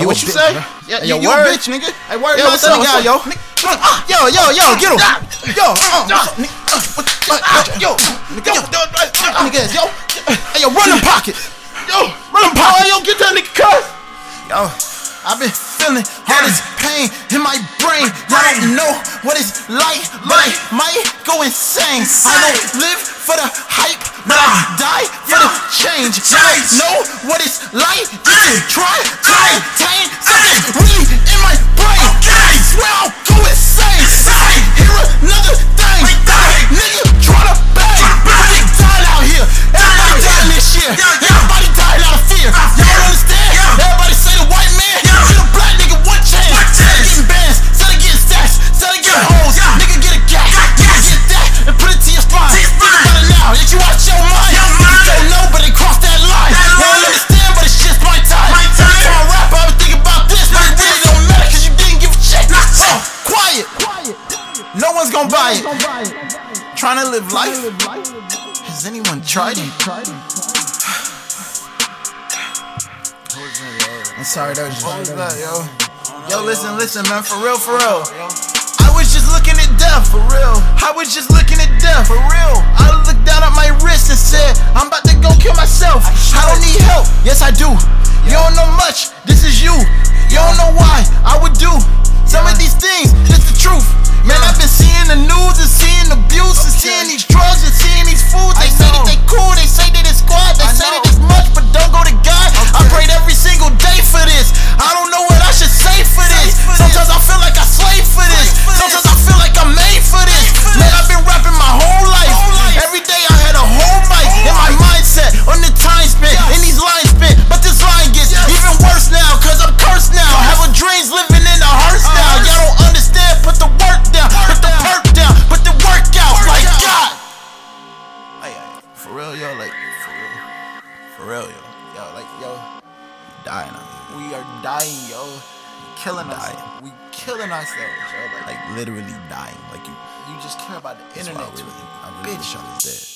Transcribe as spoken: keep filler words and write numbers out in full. you what you say? Yeah, you a bitch, nigga. Hey, worry about that guy, yo. Yo, yo, yo, get him. Yo, yo, nigga, yo. Hey, yo, run them pockets. Yo, run them pockets. Yo, get that nigga, cuz. Yo, I've been feeling all this pain in my brain. I don't know what it's like, but I might go insane. I don't live for the hype, but I die for the change. I don't know what it's like. You can try to maintain something weed in my brain. I swear I'll go insane. Hear another thing. Nigga, try to bang. Everybody died out here. Everybody died this year. Everybody died out of fear. Y'all don't understand? Everybody say the white man. Get a black nigga one chance. Instead of getting bands, instead of getting stacks, instead of getting hoes, nigga get a gas. Nigga get that and put it to your spine. Think about it now. Did you watch your mind? Niggas don't know, but they crossed that line. They don't understand, but it's just my time. Every time I rap, I would think about this, but it really don't matter because you didn't give a shit. So quiet. No one's gonna buy it. Trying to live life? Has anyone tried it? I'm sorry, that was just that, yo. Yo, listen, listen, man, for real, for real. I was just looking at death, for real. I was just looking at death, for real. I looked down at my wrist and said, I'm about to go kill myself. I don't need help. Yes, I do. You don't know much. This is you. You don't know why I would do some of these things. It's the truth. Man, I've been seeing the news and seeing abuse and seeing these drugs and seeing these fools. They say that they cool. They say that it's squad. They say that it's much, but don't go to God. I prayed every single day for this. I don't know what I should say for this. Sometimes I feel like I slave for this. Sometimes I feel like I'm made for this. Man, I've been rapping my whole life. Every day I had a whole mic in my mindset, on the time spent, in these lines spent. But this line gets even worse now, cause I'm cursed now. Having dreams living in a hearse now. Y'all don't understand, put the work down, put the perk down, put the work out, my God. For real, yo, like, for real. For real, yo. Yo, like, yo, we dying out here. We are dying, yo. We're killing dying. Ourselves. We killing ourselves, yo. Like, like literally dying. Like you, you just care about the internet. Really, I really bitch, y'all is dead.